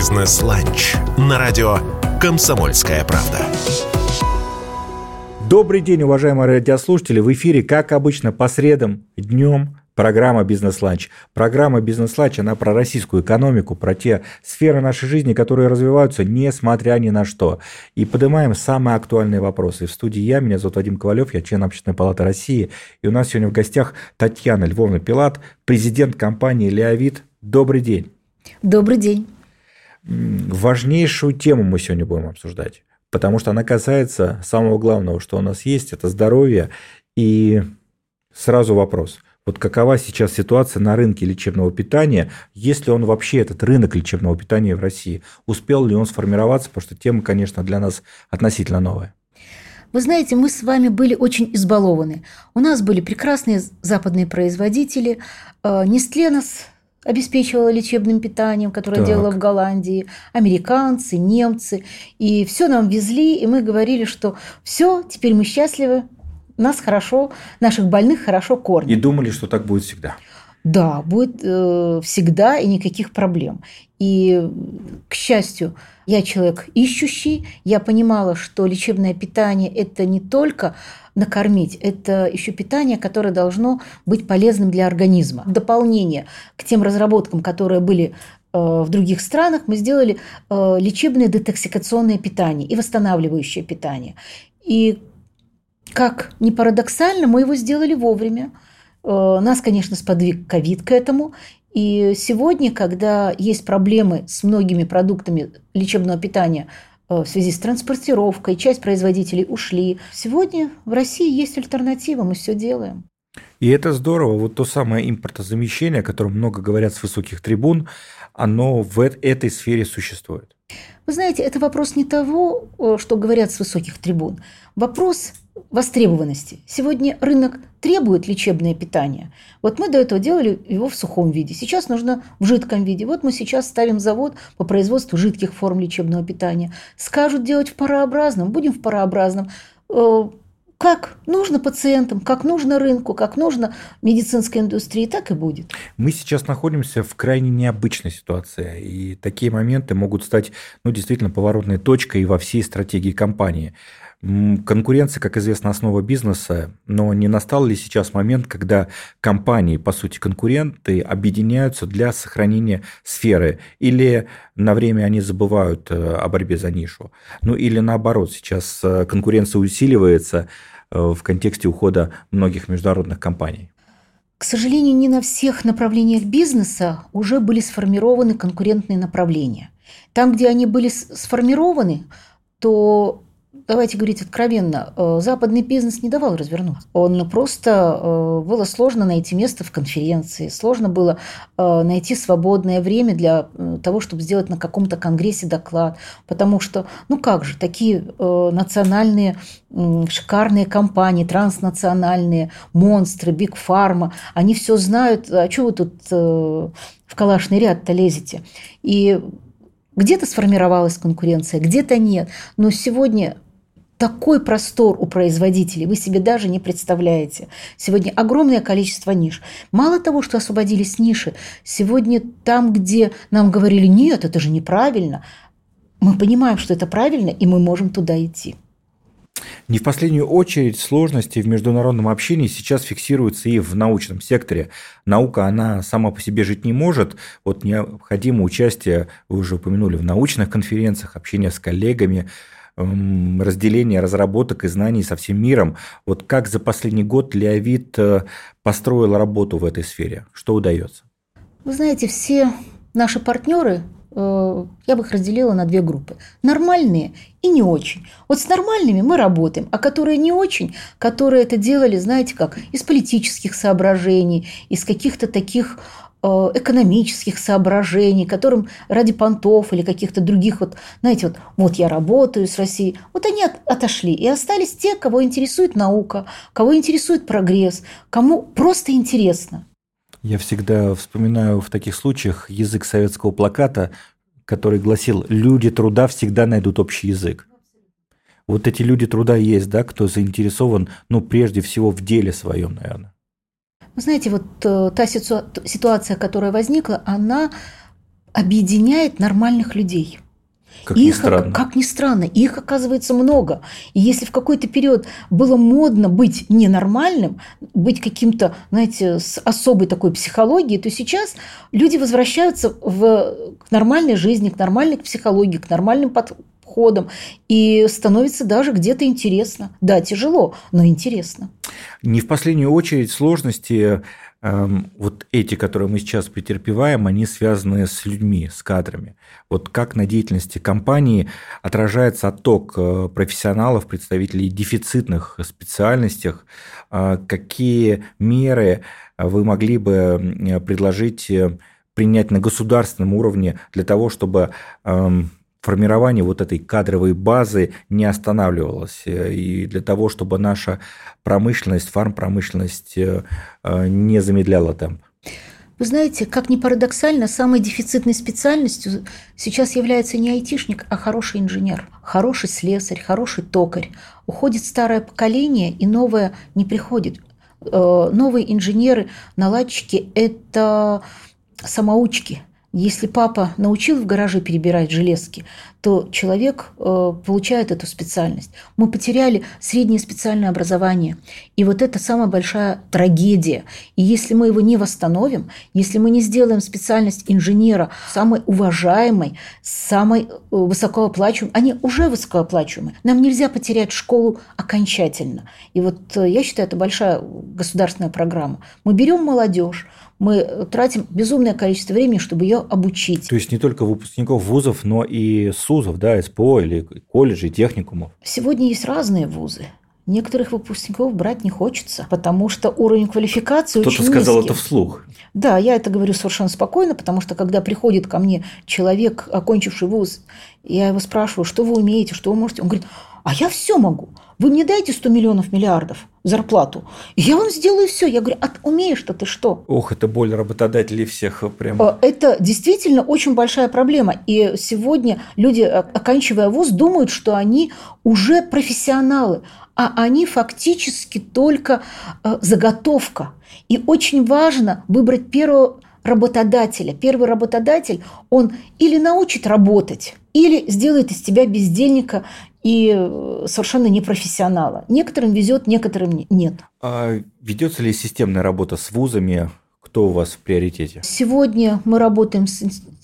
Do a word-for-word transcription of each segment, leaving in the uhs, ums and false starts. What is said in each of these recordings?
«Бизнес-ланч» на радио «Комсомольская правда». Добрый день, уважаемые радиослушатели. В эфире, как обычно, по средам днем программа «Бизнес-ланч». Программа «Бизнес-ланч», она про российскую экономику, про те сферы нашей жизни, которые развиваются, несмотря ни на что. И поднимаем самые актуальные вопросы. И в студии я, меня зовут Вадим Ковалев, я член Общественной палаты России. И у нас сегодня в гостях Татьяна Львовна Пилат, президент компании «Леовит». Добрый день. Добрый день. Важнейшую тему мы сегодня будем обсуждать, потому что она касается самого главного, что у нас есть, это здоровье. И сразу вопрос. Вот какова сейчас ситуация на рынке лечебного питания, если он вообще, этот рынок лечебного питания в России, успел ли он сформироваться, потому что тема, конечно, для нас относительно новая. Вы знаете, мы с вами были очень избалованы. У нас были прекрасные западные производители, Нестле нас обеспечивала лечебным питанием, которое так. делала в Голландии, американцы, немцы. И все нам везли, и мы говорили, что все, теперь мы счастливы, нас хорошо, наших больных хорошо кормят. И думали, что так будет всегда. Да, будет э, всегда и никаких проблем. И, к счастью, я человек ищущий. Я понимала, что лечебное питание – это не только накормить, это еще питание, которое должно быть полезным для организма. В дополнение к тем разработкам, которые были в других странах, мы сделали лечебное детоксикационное питание и восстанавливающее питание. И, как ни парадоксально, мы его сделали вовремя. Нас, конечно, сподвиг ковид к этому. И сегодня, когда есть проблемы с многими продуктами лечебного питания в связи с транспортировкой, часть производителей ушли, сегодня в России есть альтернатива, мы все делаем. И это здорово. Вот то самое импортозамещение, о котором много говорят с высоких трибун, оно в этой сфере существует. Вы знаете, это вопрос не того, что говорят с высоких трибун. Вопрос востребованности. Сегодня рынок требует лечебное питание. Вот мы до этого делали его в сухом виде. Сейчас нужно в жидком виде. Вот мы сейчас ставим завод по производству жидких форм лечебного питания. Скажут делать в парообразном, будем в парообразном. Как нужно пациентам, как нужно рынку, как нужно медицинской индустрии, так и будет. Мы сейчас находимся в крайне необычной ситуации, и такие моменты могут стать, ну, действительно поворотной точкой во всей стратегии компании. Конкуренция, как известно, основа бизнеса, но не настал ли сейчас момент, когда компании, по сути, конкуренты объединяются для сохранения сферы, или на время они забывают о борьбе за нишу, ну или наоборот, сейчас конкуренция усиливается в контексте ухода многих международных компаний? К сожалению, не на всех направлениях бизнеса уже были сформированы конкурентные направления. Там, где они были сформированы, то, давайте говорить откровенно, западный бизнес не давал развернуться. Он просто... Было сложно найти место в конференции, сложно было найти свободное время для того, чтобы сделать на каком-то конгрессе доклад. Потому что, ну как же, такие национальные, шикарные компании, транснациональные, монстры, Big Pharma, они все знают, а чего вы тут в калашный ряд-то лезете? И где-то сформировалась конкуренция, где-то нет. Но сегодня такой простор у производителей вы себе даже не представляете. Сегодня огромное количество ниш. Мало того, что освободились ниши, сегодня там, где нам говорили, нет, это же неправильно, мы понимаем, что это правильно, и мы можем туда идти. Не в последнюю очередь сложности в международном общении сейчас фиксируются и в научном секторе. Наука, она сама по себе жить не может. Вот необходимо участие, вы уже упомянули, в научных конференциях, общение с коллегами, разделение разработок и знаний со всем миром. Вот как за последний год Леовит построил работу в этой сфере? Что удается? Вы знаете, все наши партнеры... Я бы их разделила на две группы. Нормальные и не очень. Вот с нормальными мы работаем, а которые не очень, которые это делали, знаете как, из политических соображений, из каких-то таких экономических соображений, которым ради понтов или каких-то других, вот, знаете, вот, вот я работаю с Россией, вот они от, отошли. И остались те, кого интересует наука, кого интересует прогресс, кому просто интересно. Я всегда вспоминаю в таких случаях язык советского плаката, который гласил: «Люди труда всегда найдут общий язык». Вот эти люди труда есть, да, кто заинтересован, ну, прежде всего, в деле своем, наверное. Вы знаете, вот та ситуация, которая возникла, она объединяет нормальных людей. Как их, ни странно. Как ни странно. Их, оказывается, много. И если в какой-то период было модно быть ненормальным, быть каким-то, знаете, с особой такой психологией, то сейчас люди возвращаются в, к нормальной жизни, к нормальной психологии, к нормальным подходам. И становится даже где-то интересно. Да, тяжело, но интересно. Не в последнюю очередь сложности... Вот эти, которые мы сейчас претерпеваем, они связаны с людьми, с кадрами. Вот как на деятельности компании отражается отток профессионалов, представителей дефицитных специальностей, какие меры вы могли бы предложить принять на государственном уровне для того, чтобы формирование вот этой кадровой базы не останавливалось, и для того, чтобы наша промышленность, фармпромышленность не замедляла темп. Вы знаете, как ни парадоксально, самой дефицитной специальностью сейчас является не айтишник, а хороший инженер, хороший слесарь, хороший токарь. Уходит старое поколение, и новое не приходит. Новые инженеры, наладчики – это самоучки. Если папа научил в гараже перебирать железки, то человек э, получает эту специальность. Мы потеряли среднее специальное образование. И вот это самая большая трагедия. И если мы его не восстановим, если мы не сделаем специальность инженера самой уважаемой, самой высокооплачиваемой, они уже высокооплачиваемые, нам нельзя потерять школу окончательно. И вот я считаю, это большая государственная программа. Мы берем молодежь, мы тратим безумное количество времени, чтобы ее обучить. То есть не только выпускников вузов, но и СУЗов, да, СПО или колледжей, техникумов. Сегодня есть разные вузы. Некоторых выпускников брать не хочется, потому что уровень квалификации очень низкий. Кто-то сказал это вслух. Да, я это говорю совершенно спокойно, потому что, когда приходит ко мне человек, окончивший вуз, я его спрашиваю, что вы умеете, что вы можете. Он говорит, а я все могу. Вы мне дайте сто миллионов миллиардов зарплату, и я вам сделаю все. Я говорю, а умеешь-то ты что? Ох, это боль работодателей всех прямо. Это действительно очень большая проблема. И сегодня люди, оканчивая вуз, думают, что они уже профессионалы, а они фактически только заготовка. И очень важно выбрать первого работодателя. Первый работодатель, он или научит работать, или сделает из тебя бездельника и совершенно непрофессионала. Некоторым везет, некоторым нет. А ведется ли системная работа с вузами? Кто у вас в приоритете? Сегодня мы работаем с,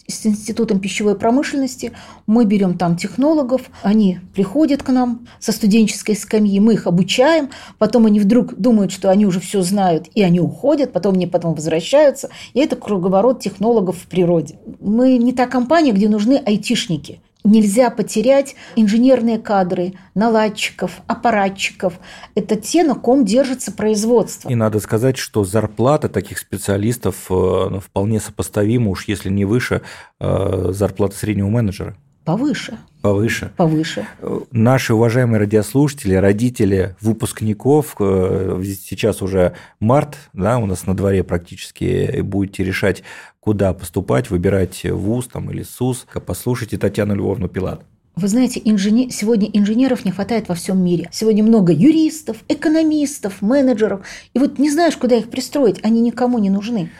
с Институтом пищевой промышленности. Мы берем там технологов. Они приходят к нам со студенческой скамьи. Мы их обучаем. Потом они вдруг думают, что они уже все знают. И они уходят. Потом они потом возвращаются. И это круговорот технологов в природе. Мы не та компания, где нужны айтишники. Нельзя потерять инженерные кадры, наладчиков, аппаратчиков. Это те, на ком держится производство. И надо сказать, что зарплата таких специалистов ну, вполне сопоставима, уж если не выше зарплаты среднего менеджера. Повыше. Повыше. Повыше. Наши уважаемые радиослушатели, родители выпускников, сейчас уже март, да, у нас на дворе практически, будете решать, куда поступать, выбирать вуз там, или СУЗ. Послушайте Татьяну Львовну Пилат. Вы знаете, инженер... сегодня инженеров не хватает во всем мире. Сегодня много юристов, экономистов, менеджеров. И вот не знаешь, куда их пристроить. Они никому не нужны.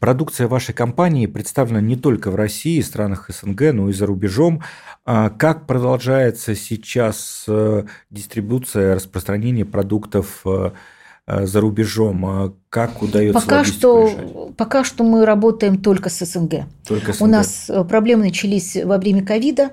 Продукция вашей компании представлена не только в России, странах СНГ, но и за рубежом. Как продолжается сейчас дистрибуция, распространение продуктов за рубежом? Как удается пока что решать? Пока что мы работаем только с СНГ. Только СНГ. У нас проблемы начались во время ковида.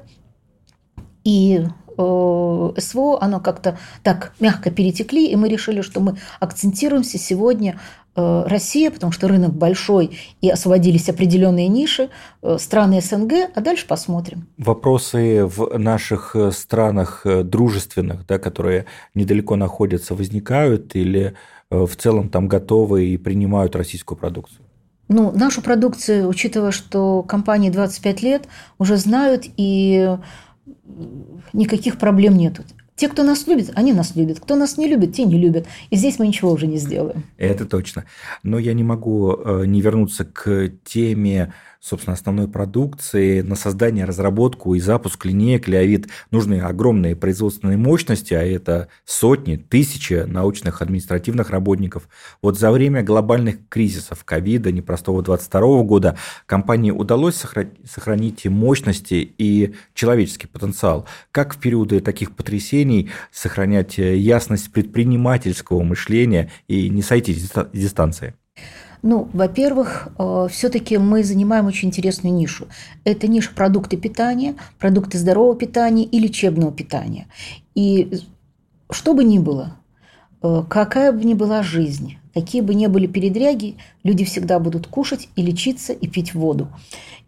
И э, СВО, оно как-то так мягко перетекли, и мы решили, что мы акцентируемся сегодня э, Россия, потому что рынок большой, и освободились определенные ниши, э, страны СНГ, а дальше посмотрим. Вопросы в наших странах дружественных, да, которые недалеко находятся, возникают или э, в целом там готовы и принимают российскую продукцию? Ну, нашу продукцию, учитывая, что компании двадцать пять лет, уже знают и... Никаких проблем нет. Те, кто нас любит, они нас любят. Кто нас не любит, те не любят. И здесь мы ничего уже не сделаем. Это точно. Но я не могу не вернуться к теме собственно, основной продукции, на создание, разработку и запуск линеек Леовит нужны огромные производственные мощности, а это сотни, тысячи научных административных работников. Вот за время глобальных кризисов ковида, непростого двадцать второго года, компании удалось сохранить мощности и человеческий потенциал. Как в периоды таких потрясений сохранять ясность предпринимательского мышления и не сойти с дистанции? Ну, во-первых, все-таки мы занимаем очень интересную нишу. Это ниша продукты питания, продукты здорового питания и лечебного питания. И что бы ни было, какая бы ни была жизнь, какие бы ни были передряги, люди всегда будут кушать и лечиться, и пить воду.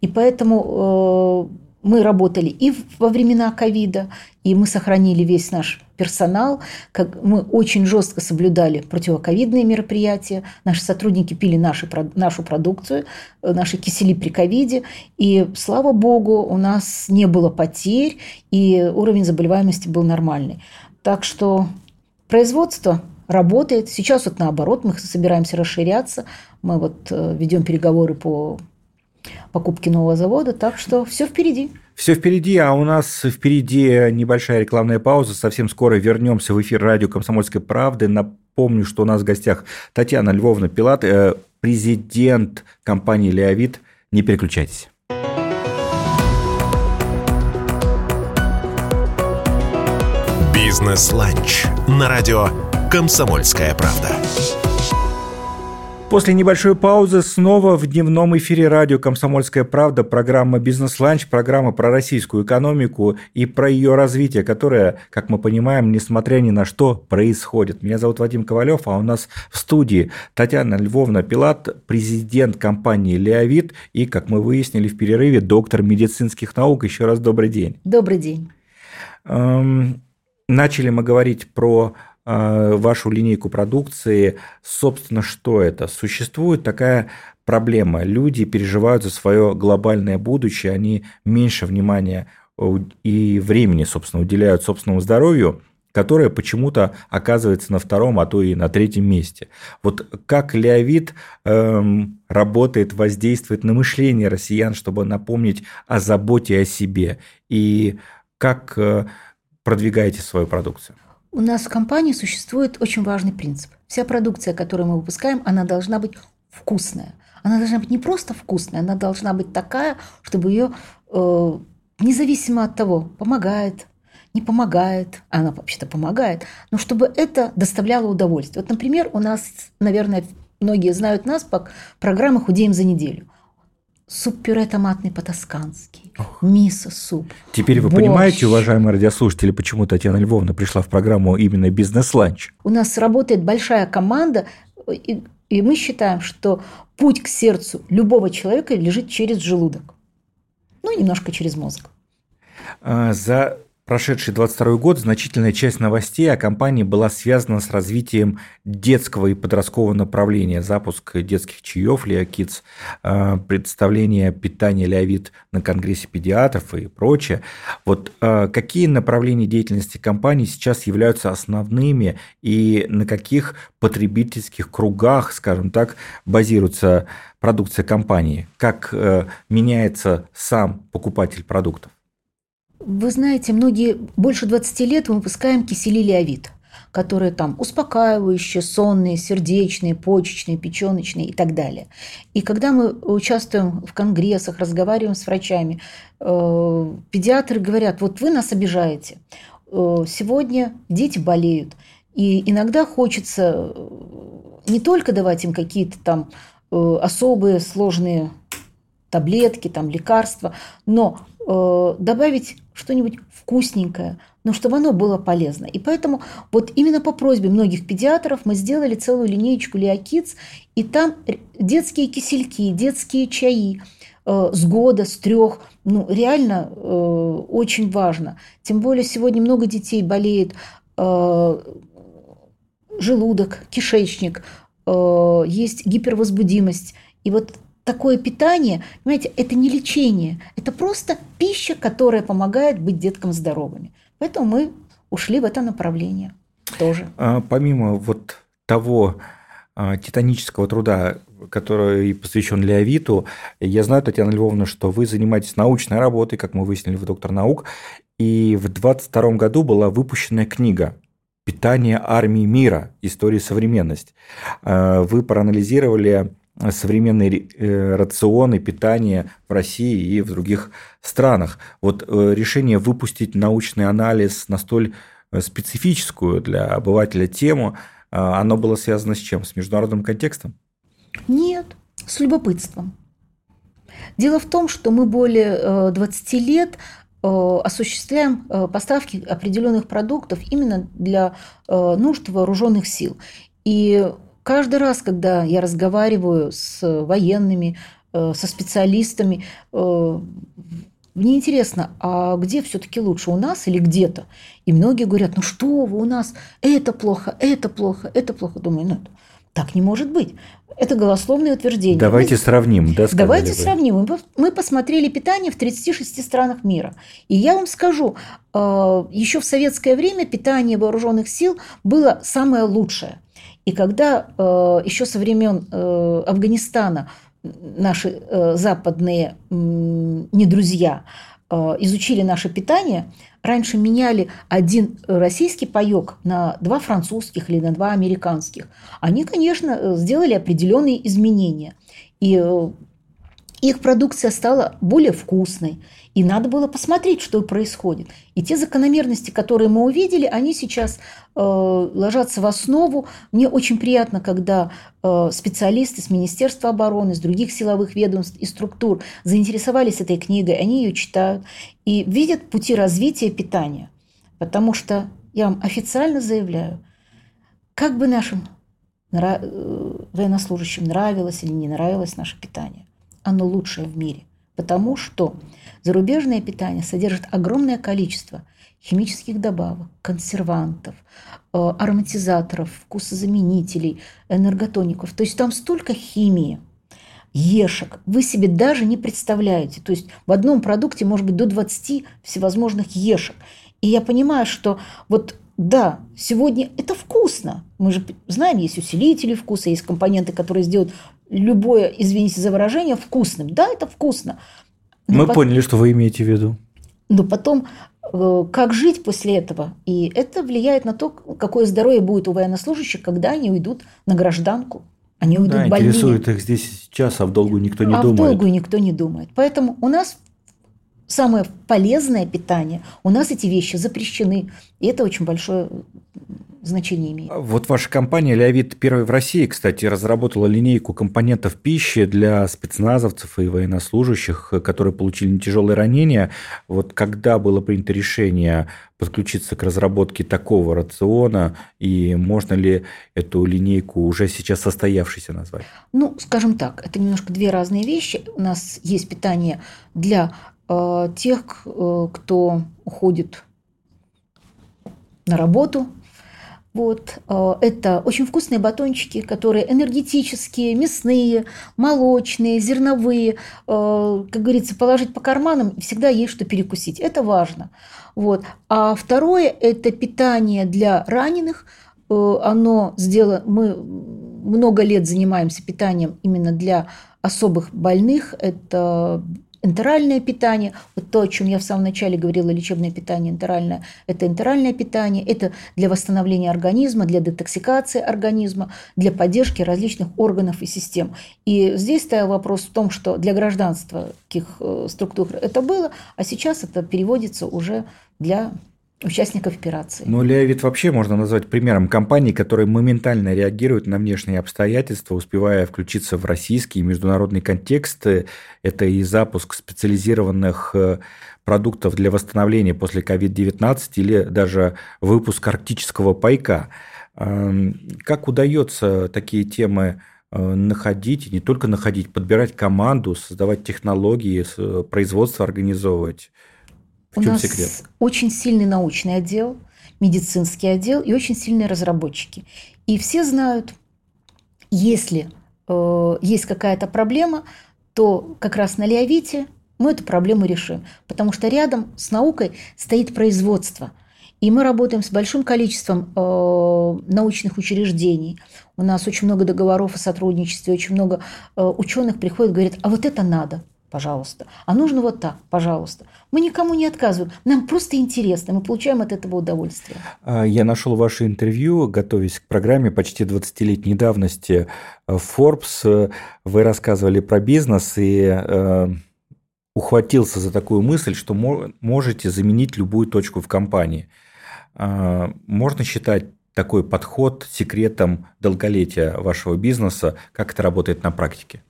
И поэтому мы работали и во времена ковида, и мы сохранили весь наш персонал, как мы очень жестко соблюдали противоковидные мероприятия, наши сотрудники пили наши, нашу продукцию, наши кисели при ковиде, и, слава богу, у нас не было потерь, и уровень заболеваемости был нормальный. Так что производство работает. Сейчас вот наоборот, мы собираемся расширяться, мы вот ведем переговоры по покупки нового завода, так что все впереди. Все впереди, а у нас впереди небольшая рекламная пауза. Совсем скоро вернемся в эфир радио «Комсомольской правды». Напомню, что у нас в гостях Татьяна Львовна Пилат, президент компании «Леовит». Не переключайтесь. Бизнес-ланч на радио «Комсомольская правда». После небольшой паузы снова в дневном эфире радио «Комсомольская правда» программа «Бизнес-ланч», программа про российскую экономику и про ее развитие, которое, как мы понимаем, несмотря ни на что, происходит. Меня зовут Вадим Ковалев, а у нас в студии Татьяна Львовна Пилат, президент компании «Леовит» и, как мы выяснили в перерыве, доктор медицинских наук. Еще раз добрый день. Добрый день. Начали мы говорить про вашу линейку продукции. Собственно, что это? Существует такая проблема. Люди переживают за свое глобальное будущее, они меньше внимания и времени, собственно, уделяют собственному здоровью, которое почему-то оказывается на втором, а то и на третьем месте. Вот как Леовит эм, работает, воздействует на мышление россиян, чтобы напомнить о заботе о себе, и как э, продвигаете свою продукцию? У нас в компании существует очень важный принцип. Вся продукция, которую мы выпускаем, она должна быть вкусная. Она должна быть не просто вкусная, она должна быть такая, чтобы ее, э, независимо от того, помогает, не помогает, она вообще-то помогает, но чтобы это доставляло удовольствие. Вот, например, у нас, наверное, многие знают нас по программе «Худеем за неделю». Суп-пюре томатный по-тоскански, мисо-суп. Теперь вы борщ. Понимаете, уважаемые радиослушатели, почему Татьяна Львовна пришла в программу именно «Бизнес-ланч». У нас работает большая команда, и, и мы считаем, что путь к сердцу любого человека лежит через желудок. Ну, немножко через мозг. За прошедший двадцать второй год значительная часть новостей о компании была связана с развитием детского и подросткового направления. Запуск детских чаев «Леокидс», представление питания «Леовит» на конгрессе педиатров и прочее. Вот какие направления деятельности компании сейчас являются основными и на каких потребительских кругах, скажем так, базируется продукция компании? Как меняется сам покупатель продуктов? Вы знаете, многие больше двадцати лет мы выпускаем кисели «Леовит», которые там успокаивающие, сонные, сердечные, почечные, печеночные и так далее. И когда мы участвуем в конгрессах, разговариваем с врачами, э, педиатры говорят: вот вы нас обижаете, э, сегодня дети болеют. И иногда хочется не только давать им какие-то там э, особые сложные таблетки, там, лекарства, но э, добавить что-нибудь вкусненькое, но чтобы оно было полезно. И поэтому вот именно по просьбе многих педиатров мы сделали целую линеечку «Леокидс», и там детские кисельки, детские чаи э, с года, с трех. Ну, реально э, очень важно. Тем более сегодня много детей болеет э, желудок, кишечник, э, есть гипервозбудимость. И вот такое питание, понимаете, это не лечение, это просто пища, которая помогает быть деткам здоровыми. Поэтому мы ушли в это направление тоже. Помимо вот того титанического труда, который посвящен Леовиту. Я знаю, Татьяна Львовна, что вы занимаетесь научной работой, как мы выяснили, вы доктор наук, и в двадцать втором году была выпущена книга «Питание армии мира. История и современность». Вы проанализировали современные рационы питания в России и в других странах. Вот решение выпустить научный анализ на столь специфическую для обывателя тему, оно было связано с чем? С международным контекстом? Нет, с любопытством. Дело в том, что мы более двадцати лет осуществляем поставки определенных продуктов именно для нужд вооруженных сил. И каждый раз, когда я разговариваю с военными, со специалистами, мне интересно, а где все-таки лучше, у нас или где-то? И многие говорят, ну что вы, у нас это плохо, это плохо, это плохо. Думаю, ну это так не может быть. Это голословное утверждение. Давайте мы... сравним. Да, Давайте вы. сравним. Мы посмотрели питание в тридцати шести странах мира. И я вам скажу, еще в советское время питание вооруженных сил было самое лучшее. И когда еще со времен Афганистана наши западные не друзья изучили наше питание, раньше меняли один российский паёк на два французских или на два американских. Они, конечно, сделали определенные изменения. И их продукция стала более вкусной. И надо было посмотреть, что происходит. И те закономерности, которые мы увидели, они сейчас э, ложатся в основу. Мне очень приятно, когда э, специалисты с Министерства обороны, с других силовых ведомств и структур заинтересовались этой книгой, они ее читают и видят пути развития питания. Потому что, я вам официально заявляю, как бы нашим нра- военнослужащим нравилось или не нравилось наше питание, оно лучшее в мире. Потому что зарубежное питание содержит огромное количество химических добавок, консервантов, ароматизаторов, вкусозаменителей, энерготоников. То есть там столько химии, ешек, вы себе даже не представляете. То есть в одном продукте может быть до двадцати всевозможных ешек. И я понимаю, что вот да, сегодня это вкусно. Мы же знаем, есть усилители вкуса, есть компоненты, которые сделают любое, извините за выражение, вкусным. Да, это вкусно. Но Мы по... поняли, что вы имеете в виду. Но потом, как жить после этого? И это влияет на то, какое здоровье будет у военнослужащих, когда они уйдут на гражданку. Они уйдут да, больными. Интересует их здесь и сейчас, а в долгую никто не а думает. А в долгую никто не думает. Поэтому у нас самое полезное питание, у нас эти вещи запрещены. И это очень большое значение имеет. Вот ваша компания «Леовит» первой в России, кстати, разработала линейку компонентов пищи для спецназовцев и военнослужащих, которые получили нетяжелые ранения. Вот когда было принято решение подключиться к разработке такого рациона, и можно ли эту линейку уже сейчас состоявшейся назвать? Ну, скажем так, это немножко две разные вещи. У нас есть питание для э, тех, э, кто уходит на работу. Вот. Это очень вкусные батончики, которые энергетические, мясные, молочные, зерновые. Как говорится, положить по карманам, всегда есть что перекусить. Это важно. Вот. А второе – это питание для раненых. Оно сделано... Мы много лет занимаемся питанием именно для особых больных. Это энтеральное питание, вот то, о чем я в самом начале говорила, лечебное питание энтеральное, это энтеральное питание, это для восстановления организма, для детоксикации организма, для поддержки различных органов и систем. И здесь стоял вопрос в том, что для гражданских структур это было, а сейчас это переводится уже для участников операции. Ну, Леовит вообще можно назвать примером компании, которая моментально реагирует на внешние обстоятельства, успевая включиться в российский и международный контекст. Это и запуск специализированных продуктов для восстановления после ковид девятнадцать или даже выпуск арктического пайка. Как удается такие темы находить, и не только находить, подбирать команду, создавать технологии, производство организовывать? У нас секрет? Очень сильный научный отдел, медицинский отдел и очень сильные разработчики. И все знают, если э, есть какая-то проблема, то как раз на Леовите мы эту проблему решим. Потому что рядом с наукой стоит производство. И мы работаем с большим количеством научных учреждений. У нас очень много договоров о сотрудничестве, очень много ученых приходят и говорят, а вот это надо, пожалуйста, а нужно вот так, пожалуйста. Мы никому не отказываем, нам просто интересно, мы получаем от этого удовольствие. Я нашел ваше интервью, готовясь к программе почти двадцатилетней давности в Forbes. Вы рассказывали про бизнес и ухватился за такую мысль, что можете заменить любую точку в компании. Можно считать такой подход секретом долголетия вашего бизнеса? Как это работает на практике?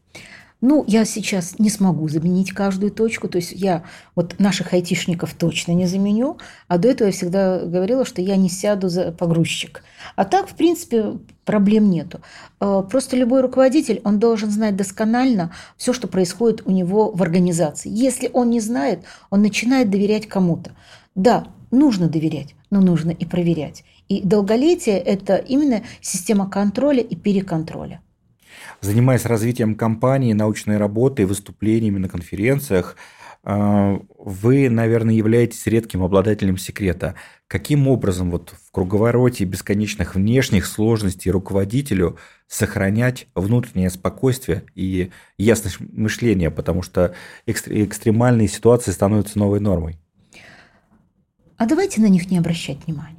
Ну, я сейчас не смогу заменить каждую точку. То есть, я вот наших айтишников точно не заменю. А до этого я всегда говорила, что я не сяду за погрузчик. А так, в принципе, проблем нету. Просто любой руководитель, он должен знать досконально все, что происходит у него в организации. Если он не знает, он начинает доверять кому-то. Да, нужно доверять, но нужно и проверять. И долголетие – это именно система контроля и переконтроля. Занимаясь развитием компании, научной работой, выступлениями на конференциях, вы, наверное, являетесь редким обладателем секрета. Каким образом вот в круговороте бесконечных внешних сложностей руководителю сохранять внутреннее спокойствие и ясность мышления, потому что экстремальные ситуации становятся новой нормой? А давайте на них не обращать внимания.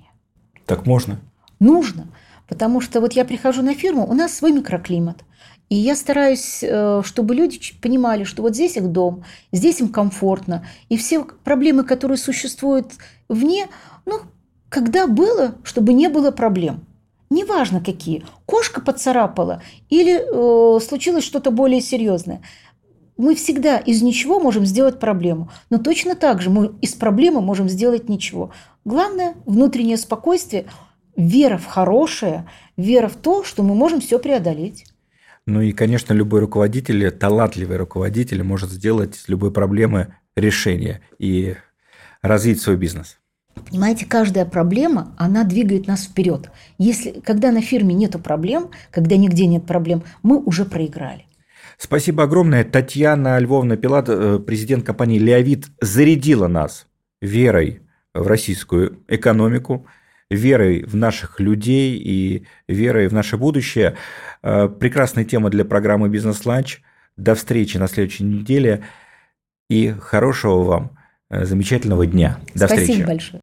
Так можно? Нужно. Потому что вот я прихожу на фирму, у нас свой микроклимат. И я стараюсь, чтобы люди понимали, что вот здесь их дом, здесь им комфортно. И все проблемы, которые существуют вне, ну, когда было, чтобы не было проблем. Неважно какие. Кошка поцарапала или э, случилось что-то более серьезное. Мы всегда из ничего можем сделать проблему. Но точно так же мы из проблемы можем сделать ничего. Главное – внутреннее спокойствие – вера в хорошее, вера в то, что мы можем все преодолеть. Ну и, конечно, любой руководитель, талантливый руководитель, может сделать с любой проблемы решение и развить свой бизнес. Понимаете, каждая проблема, она двигает нас вперед. Если, когда на фирме нету проблем, когда нигде нет проблем, мы уже проиграли. Спасибо огромное. Татьяна Львовна Пилат, президент компании «Леовит», зарядила нас верой в российскую экономику, верой в наших людей и верой в наше будущее. Прекрасная тема для программы «Бизнес-ланч». До встречи на следующей неделе и хорошего вам замечательного дня. До Спасибо встречи. Большое.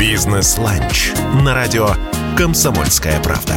«Бизнес-ланч» на радио «Комсомольская правда».